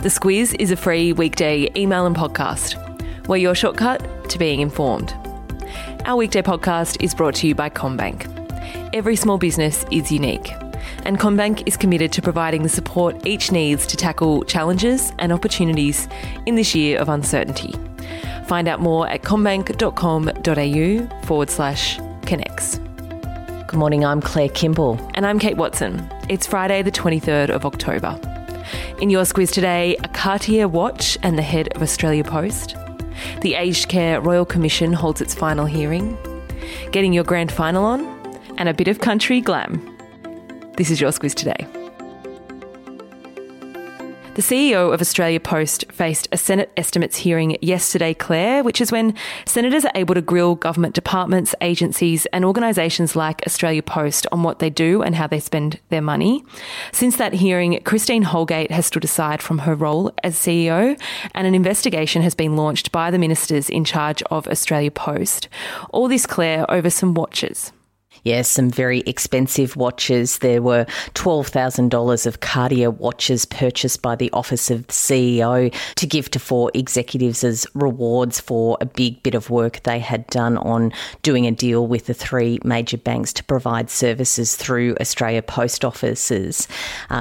The Squiz is a free weekday email and podcast. We're your shortcut to being informed. Our weekday podcast is brought to you by CommBank. Every small business is unique, and CommBank is committed to providing the support each needs to tackle challenges and opportunities in this year of uncertainty. Find out more at commbank.com.au/connects. Good morning, I'm Claire Kimball. And I'm Kate Watson. It's Friday the 23rd of October. In your Squiz today, a Cartier watch and the head of Australia Post. The Aged Care Royal Commission holds its final hearing. Getting your grand final on. And a bit of country glam. This is your Squiz today. The CEO of Australia Post faced a Senate estimates hearing yesterday, Claire, which is when senators are able to grill government departments, agencies and organisations like Australia Post on what they do and how they spend their money. Since that hearing, Christine Holgate has stood aside from her role as CEO, and an investigation has been launched by the ministers in charge of Australia Post. All this, Claire, over some watches. Yes, some very expensive watches. There were $12,000 of Cartier watches purchased by the office of the CEO to give to four executives as rewards for a big bit of work they had done on doing a deal with the three major banks to provide services through Australia Post offices.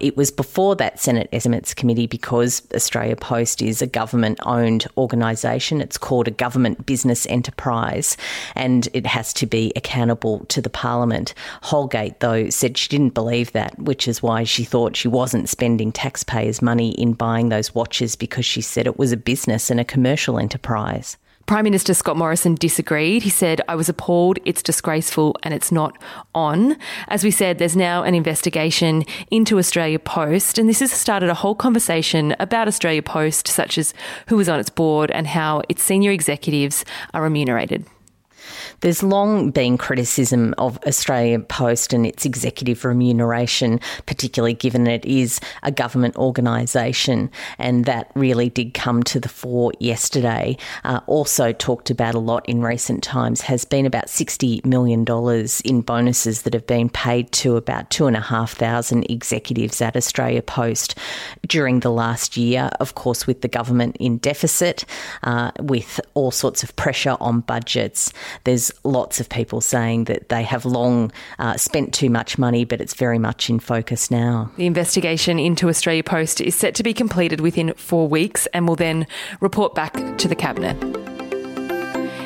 It was before that Senate Estimates Committee because Australia Post is a government-owned organisation. It's called a government business enterprise, and it has to be accountable to the Parliament. Holgate, though, said she didn't believe that, which is why she thought she wasn't spending taxpayers' money in buying those watches, because she said it was a business and a commercial enterprise. Prime Minister Scott Morrison disagreed. He said, "I was appalled, it's disgraceful and it's not on." As we said, there's now an investigation into Australia Post, and this has started a whole conversation about Australia Post, such as who was on its board and how its senior executives are remunerated. There's long been criticism of Australia Post and its executive remuneration, particularly given it is a government organisation, and that really did come to the fore yesterday. Also talked about a lot in recent times has been about $60 million in bonuses that have been paid to about 2,500 executives at Australia Post during the last year, of course with the government in deficit, with all sorts of pressure on budgets. There's lots of people saying that they have long spent too much money, but it's very much in focus now. The investigation into Australia Post is set to be completed within 4 weeks and will then report back to the Cabinet.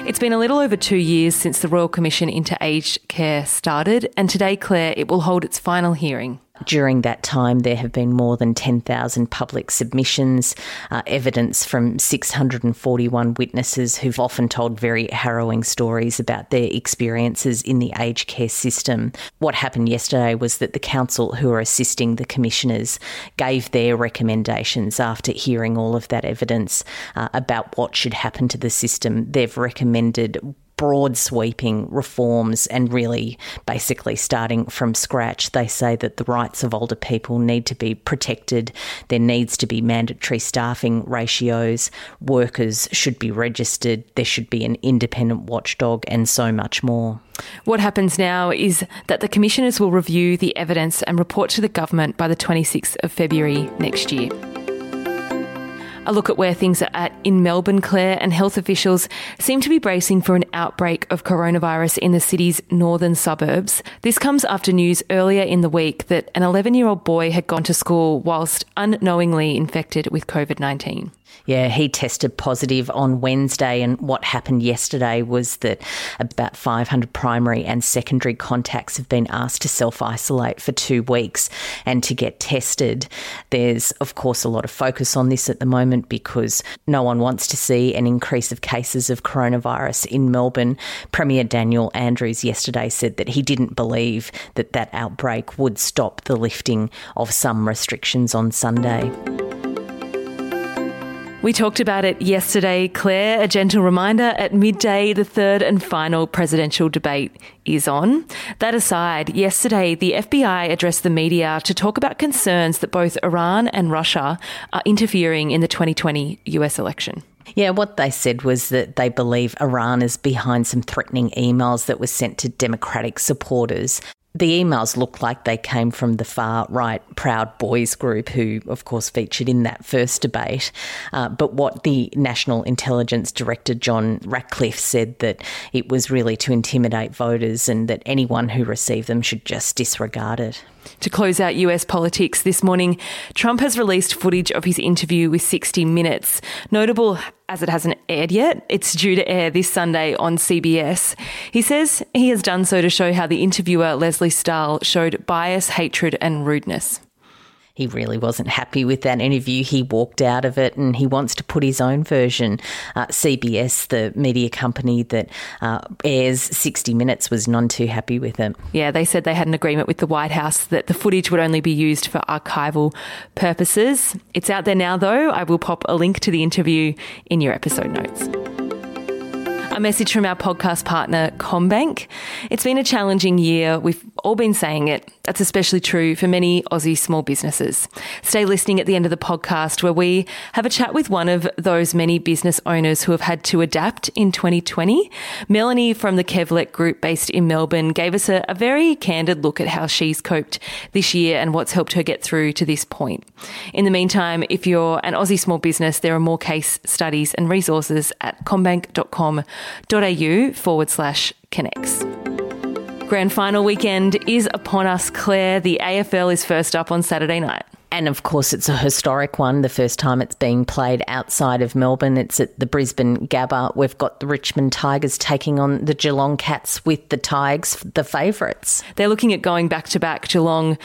It's been a little over 2 years since the Royal Commission into Aged Care started, and today, Claire, it will hold its final hearing. During that time, there have been more than 10,000 public submissions, evidence from 641 witnesses who've often told very harrowing stories about their experiences in the aged care system. What happened yesterday was that the council who are assisting the commissioners gave their recommendations after hearing all of that evidence about what should happen to the system. They've recommended broad sweeping reforms and really basically starting from scratch. They say that the rights of older people need to be protected. There needs to be mandatory staffing ratios. Workers should be registered. There should be an independent watchdog and so much more. What happens now is that the commissioners will review the evidence and report to the government by the 26th of February next year. A look at where things are at in Melbourne, Claire, and health officials seem to be bracing for an outbreak of coronavirus in the city's northern suburbs. This comes after news earlier in the week that an 11-year-old boy had gone to school whilst unknowingly infected with COVID-19. Yeah, he tested positive on Wednesday, and what happened yesterday was that about 500 primary and secondary contacts have been asked to self-isolate for 2 weeks and to get tested. There's, of course, a lot of focus on this at the moment because no one wants to see an increase of cases of coronavirus in Melbourne. Premier Daniel Andrews yesterday said that he didn't believe that that outbreak would stop the lifting of some restrictions on Sunday. We talked about it yesterday, Claire. A gentle reminder, at midday, the third and final presidential debate is on. That aside, yesterday the FBI addressed the media to talk about concerns that both Iran and Russia are interfering in the 2020 US election. Yeah, what they said was that they believe Iran is behind some threatening emails that were sent to Democratic supporters. the emails looked like they came from the far-right Proud Boys group, who, of course, featured in that first debate. But what the National Intelligence Director, John Ratcliffe, said that it was really to intimidate voters and that anyone who received them should just disregard it. To close out US politics this morning, Trump has released footage of his interview with 60 Minutes. Notable as it hasn't aired yet, it's due to air this Sunday on CBS. He says he has done so to show how the interviewer, Leslie Stahl, showed bias, hatred and rudeness. He really wasn't happy with that interview. He walked out of it and he wants to put his own version. CBS, the media company that airs 60 Minutes, was none too happy with it. Yeah, they said they had an agreement with the White House that the footage would only be used for archival purposes. It's out there now, though. I will pop a link to the interview in your episode notes. A message from our podcast partner, CommBank. It's been a challenging year. We've all been saying it. That's especially true for many Aussie small businesses. Stay listening at the end of the podcast where we have a chat with one of those many business owners who have had to adapt in 2020. Melanie from the Kevlek Group based in Melbourne gave us a very candid look at how she's coped this year and what's helped her get through to this point. In the meantime, if you're an Aussie small business, there are more case studies and resources at combank.com.au/connects. Grand final weekend is upon us, Claire. The AFL is first up on Saturday night. And, of course, it's a historic one, the first time it's being played outside of Melbourne. It's at the Brisbane Gabba. We've got the Richmond Tigers taking on the Geelong Cats, with the Tigers the favourites. They're looking at going back-to-back. Geelong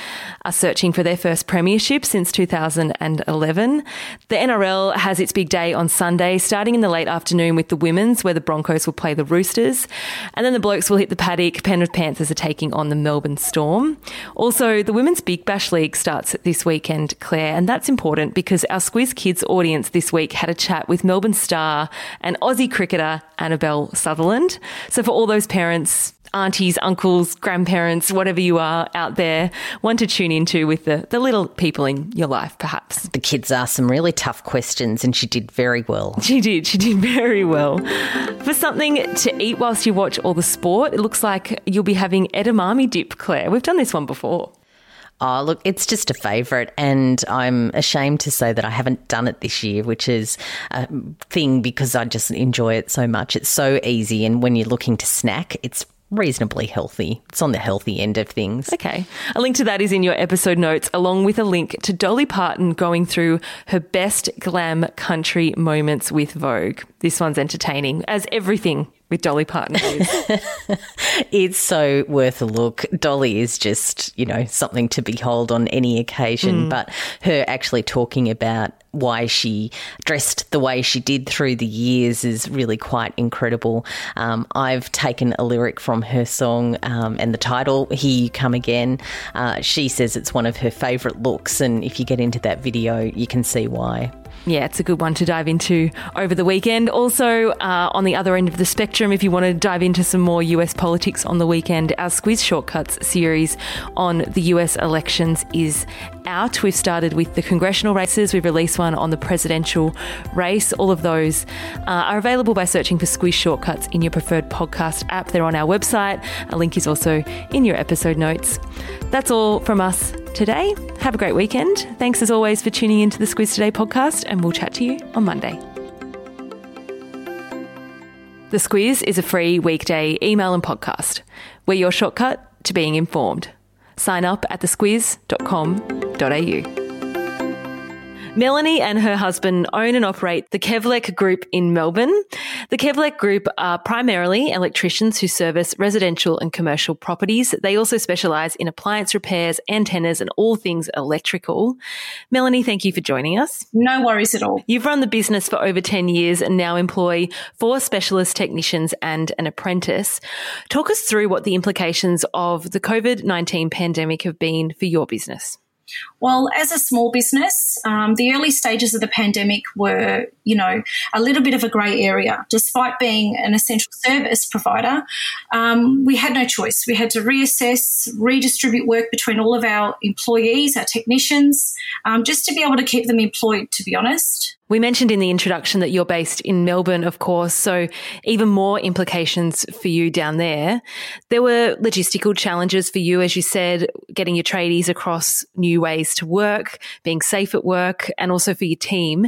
are searching for their first premiership since 2011. The NRL has its big day on Sunday, starting in the late afternoon with the women's, where the Broncos will play the Roosters. And then the blokes will hit the paddock. Penrith Panthers are taking on the Melbourne Storm. Also, the Women's Big Bash League starts this weekend, Claire, and that's important because our Squiz Kids audience this week had a chat with Melbourne star and Aussie cricketer Annabelle Sutherland. So for all those parents, aunties, uncles, grandparents, whatever you are out there, one to tune into with the little people in your life, perhaps. The kids asked some really tough questions and she did very well. She did very well. For something to eat whilst you watch all the sport, it looks like you'll be having edamame dip, Claire. We've done this one before. Oh, look, it's just a favourite, and I'm ashamed to say that I haven't done it this year, which is a thing because I just enjoy it so much. It's so easy, and when you're looking to snack, it's reasonably healthy. It's on the healthy end of things. Okay. A link to that is in your episode notes, along with a link to Dolly Parton going through her best glam country moments with Vogue. This one's entertaining, as everything with Dolly Parton is. It's so worth a look. Dolly is just, you know, something to behold on any occasion, but her actually talking about why she dressed the way she did through the years is really quite incredible. I've taken a lyric from her song and the title, Here You Come Again. She says it's one of her favourite looks, and if you get into that video, you can see why. Yeah, it's a good one to dive into over the weekend. Also, on the other end of the spectrum, if you want to dive into some more US politics on the weekend, our Squiz Shortcuts series on the US elections is out. We've started with the congressional races. We've released one on the presidential race. All of those are available by searching for Squiz Shortcuts in your preferred podcast app. They're on our website. A link is also in your episode notes. That's all from us today. Have a great weekend. Thanks as always for tuning into the Squiz Today podcast, and we'll chat to you on Monday. The Squiz is a free weekday email and podcast. We're your shortcut to being informed. Sign up at thesquiz.com.au. Melanie and her husband own and operate the Kevlek Group in Melbourne. The Kevlek Group are primarily electricians who service residential and commercial properties. They also specialise in appliance repairs, antennas and all things electrical. Melanie, thank you for joining us. No worries at all. You've run the business for over 10 years and now employ 4 specialist technicians and an apprentice. Talk us through what the implications of the COVID-19 pandemic have been for your business. Well, as a small business, the early stages of the pandemic were, you know, a little bit of a grey area. Despite being an essential service provider, we had no choice. We had to reassess, redistribute work between all of our employees, our technicians, just to be able to keep them employed, to be honest. We mentioned in the introduction that you're based in Melbourne, of course, so even more implications for you down there. There were logistical challenges for you, as you said, getting your tradies across new ways to work, being safe at work, and also for your team.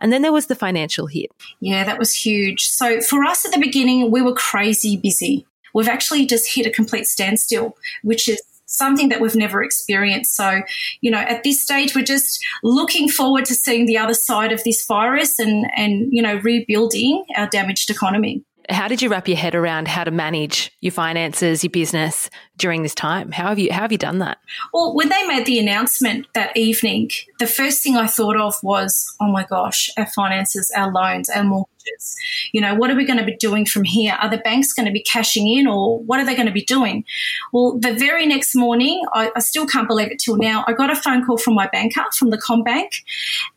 And then there was the financial hit. Yeah, that was huge. So for us at the beginning, we were crazy busy. We've actually just hit a complete standstill, which is something that we've never experienced. So, you know, at this stage, we're just looking forward to seeing the other side of this virus and you know, rebuilding our damaged economy. How did you wrap your head around how to manage your finances, your business during this time? How have you done that? Well, when they made the announcement that evening, the first thing I thought of was, oh my gosh, our finances, our loans, our mortgages. You know, what are we going to be doing from here? Are the banks going to be cashing in or what are they going to be doing? Well, the very next morning, I still can't believe it till now, I got a phone call from my banker, from the CommBank,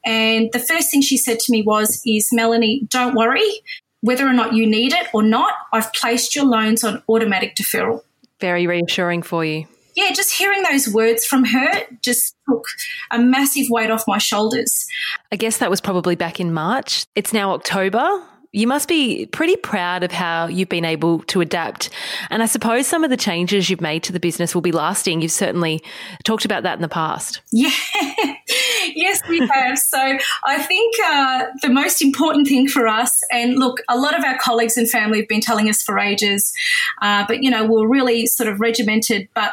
and the first thing she said to me was, Melanie, don't worry. Whether or not you need it or not, I've placed your loans on automatic deferral. Very reassuring for you. Yeah, just hearing those words from her just took a massive weight off my shoulders. I guess that was probably back in March. It's now October. You must be pretty proud of how you've been able to adapt. And I suppose some of the changes you've made to the business will be lasting. You've certainly talked about that in the past. Yeah. Yes, we have. So I think the most important thing for us, and look, a lot of our colleagues and family have been telling us for ages, but, you know, we're really sort of regimented. But,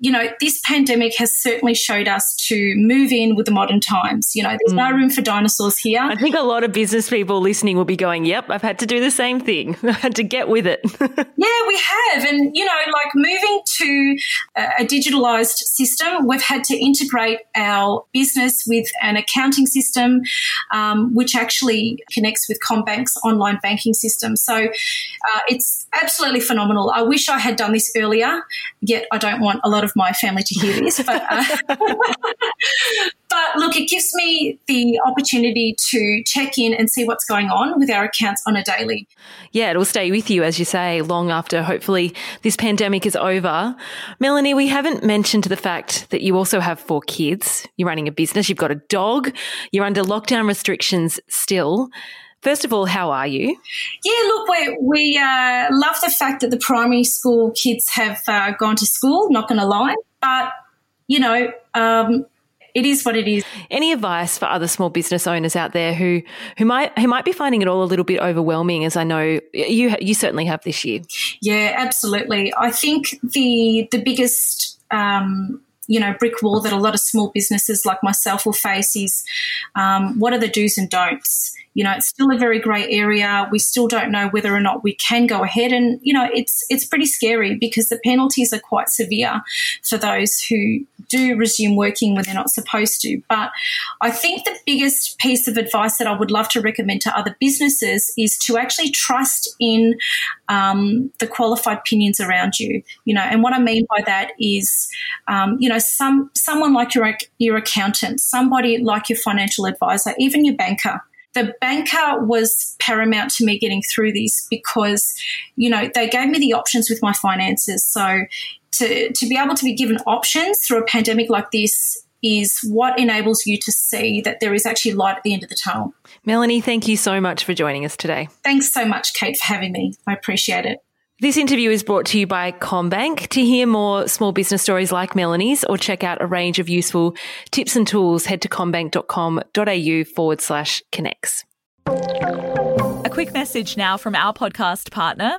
you know, this pandemic has certainly showed us to move in with the modern times. You know, there's no room for dinosaurs here. I think a lot of business people listening will be going, yep, I've had to do the same thing. I had to get with it. Yeah, we have. And, you know, like moving to a digitalised system, we've had to integrate our business with an accounting system, which actually connects with CommBank's online banking system. So it's absolutely phenomenal. I wish I had done this earlier, yet I don't want a lot of my family to hear this. But look, it gives me the opportunity to check in and see what's going on with our accounts on a daily. Yeah, it'll stay with you, as you say, long after hopefully this pandemic is over. Melanie, we haven't mentioned the fact that you also have 4 kids. You're running a business. You've got a dog. You're under lockdown restrictions still. First of all, how are you? Yeah, look, we love the fact that the primary school kids have gone to school, not going to lie, but, you know, it is what it is. Any advice for other small business owners out there who might be finding it all a little bit overwhelming, as I know you certainly have this year? Yeah, absolutely. I think the biggest you know, brick wall that a lot of small businesses like myself will face is what are the do's and don'ts? You know, it's still a very grey area. We still don't know whether or not we can go ahead. And, you know, it's pretty scary because the penalties are quite severe for those who do resume working when they're not supposed to. But I think the biggest piece of advice that I would love to recommend to other businesses is to actually trust in the qualified opinions around you, you know. And what I mean by that is, you know, someone like your accountant, somebody like your financial advisor, even your banker. The banker was paramount to me getting through this because, you know, they gave me the options with my finances. So to be able to be given options through a pandemic like this is what enables you to see that there is actually light at the end of the tunnel. Melanie, thank you so much for joining us today. Thanks so much, Kate, for having me. I appreciate it. This interview is brought to you by CommBank. To hear more small business stories like Melanie's or check out a range of useful tips and tools, head to commbank.com.au/connects. A quick message now from our podcast partner,